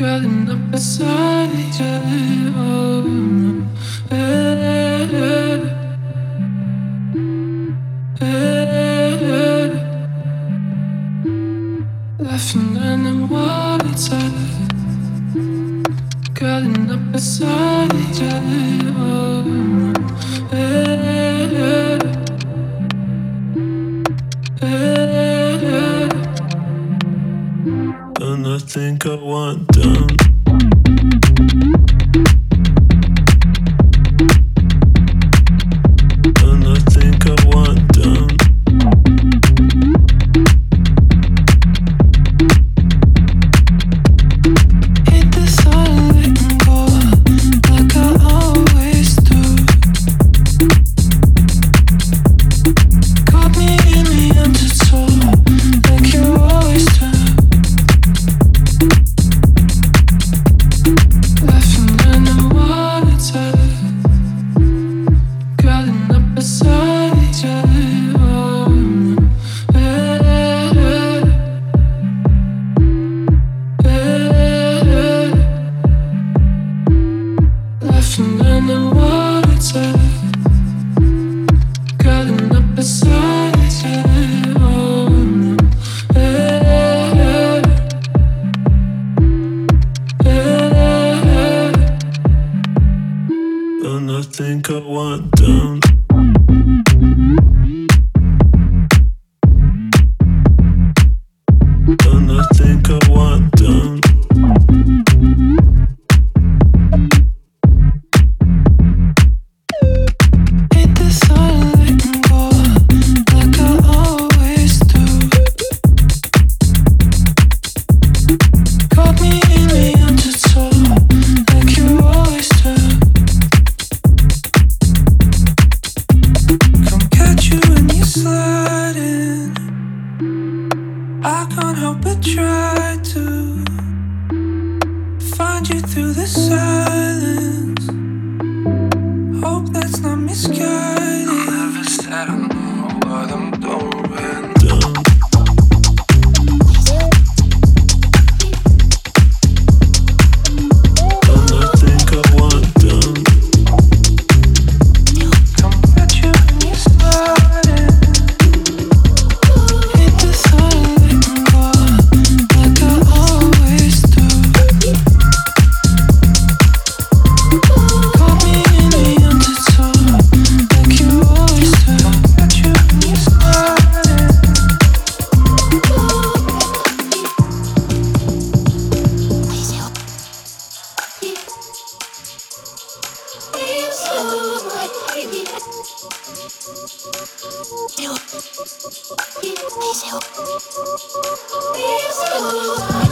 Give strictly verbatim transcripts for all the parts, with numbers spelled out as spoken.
curling up beside each other. Oh, eh, eh, eh, eh. Laughing and then wild each other, curling up beside each other. Oh, eh, eh. And I think I want them. We'll be right back.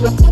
Let's go.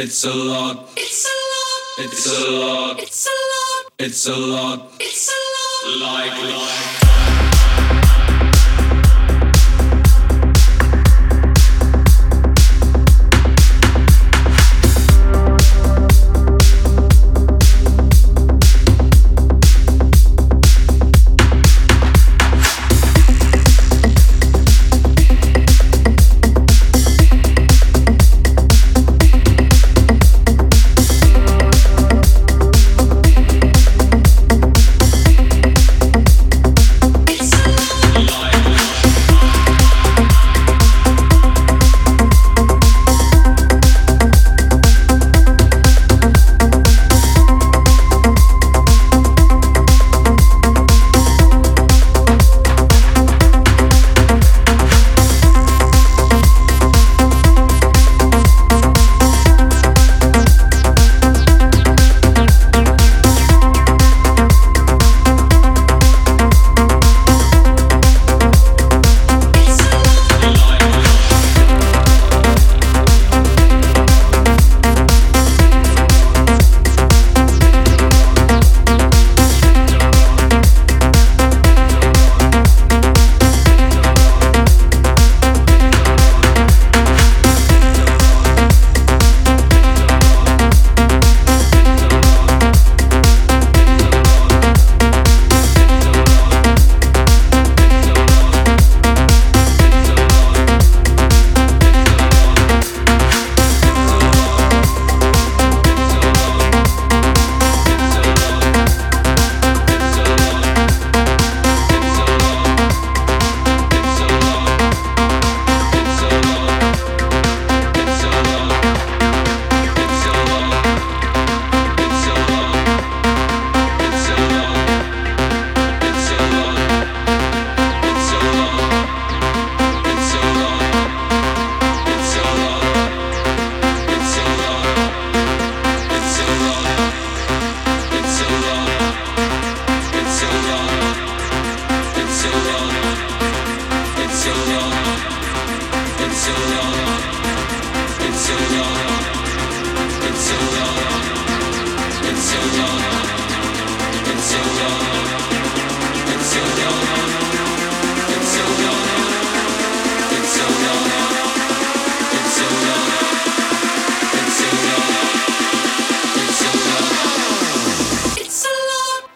It's a lot. It's a lot. It's a lot. It's a lot. It's a lot. It's a lot. Like like.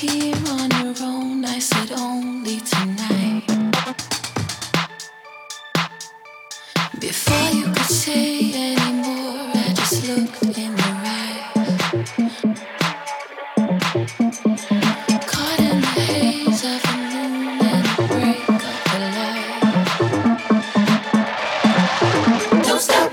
here on your own. I said only tonight. Before you could say any more, I just looked in your eyes. Caught in the haze of the moon and the break of the light. Don't stop. I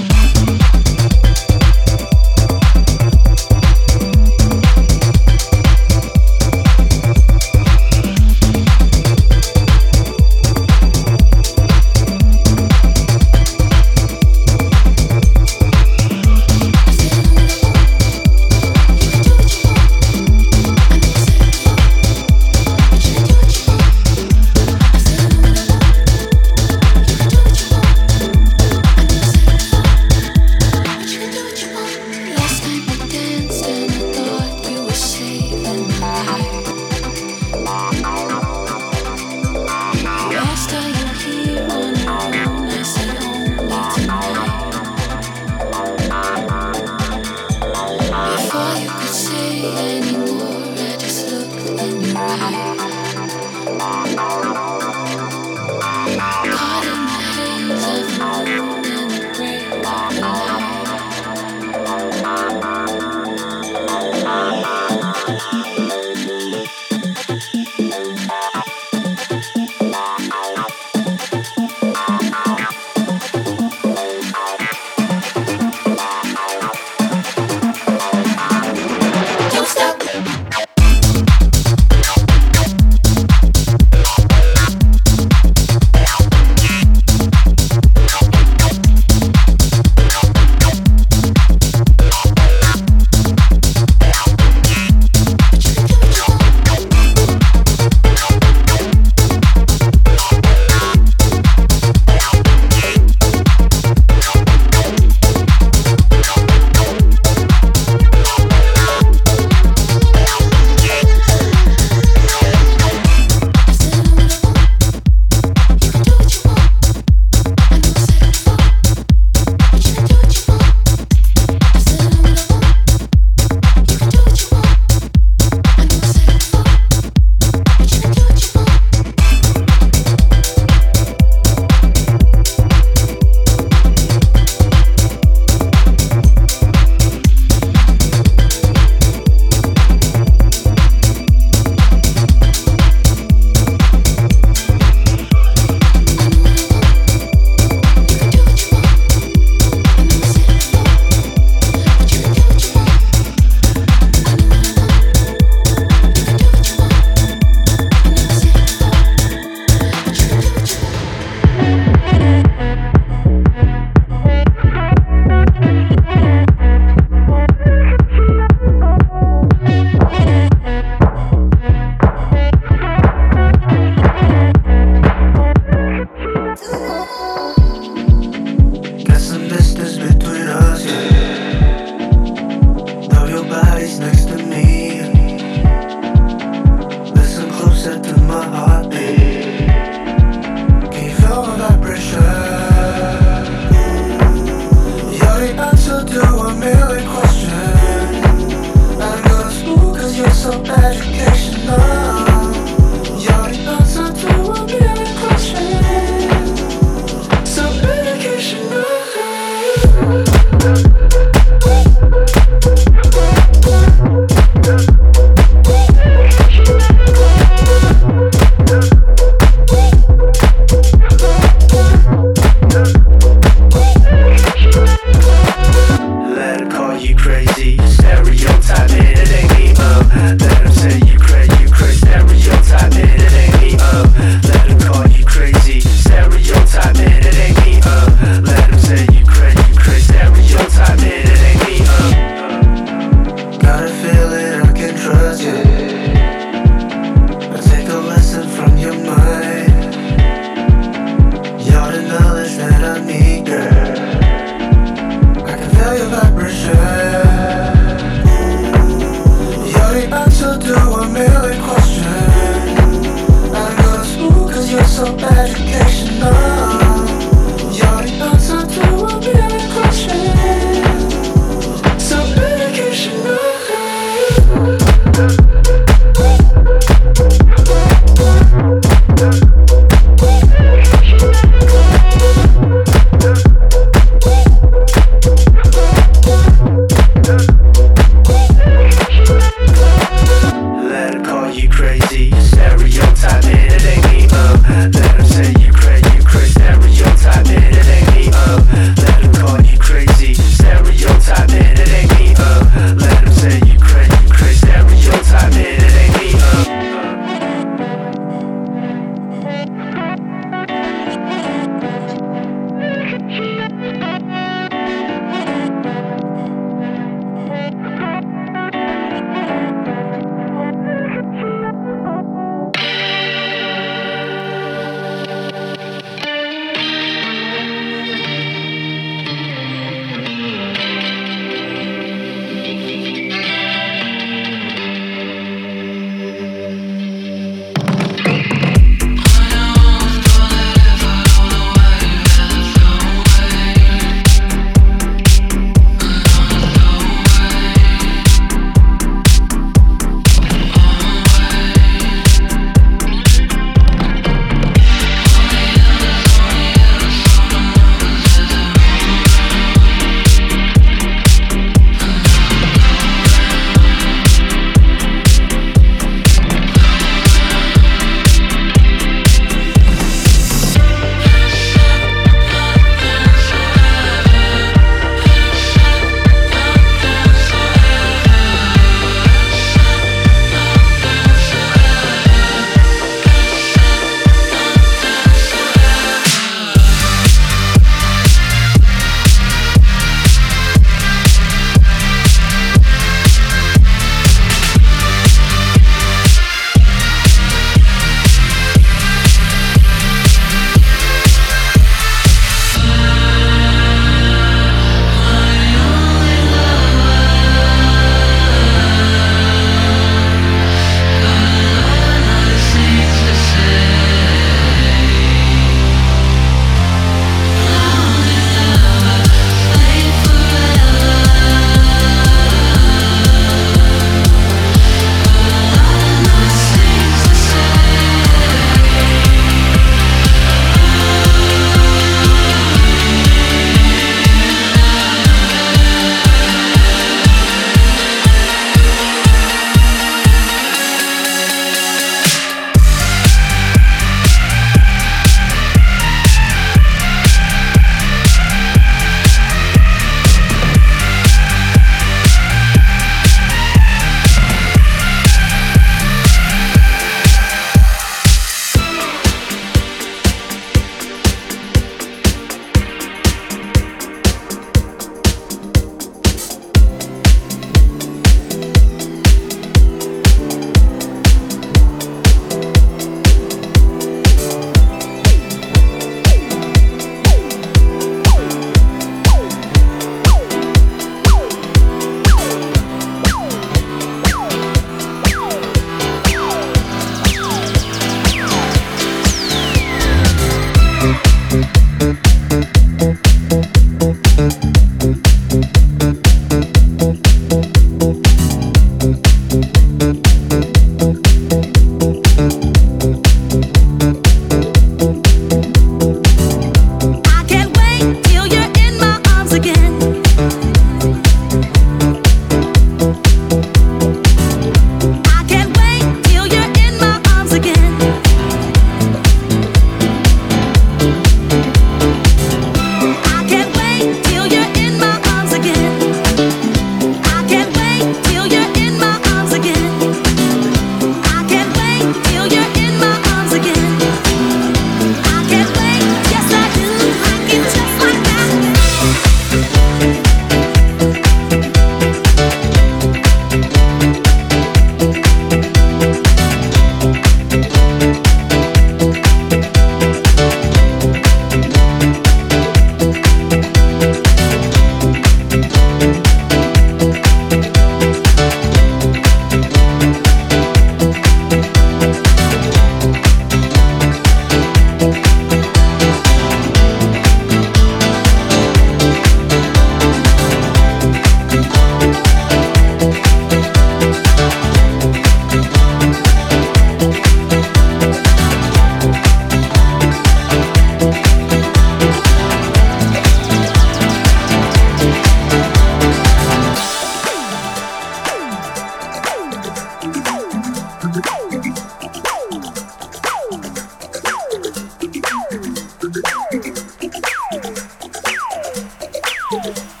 You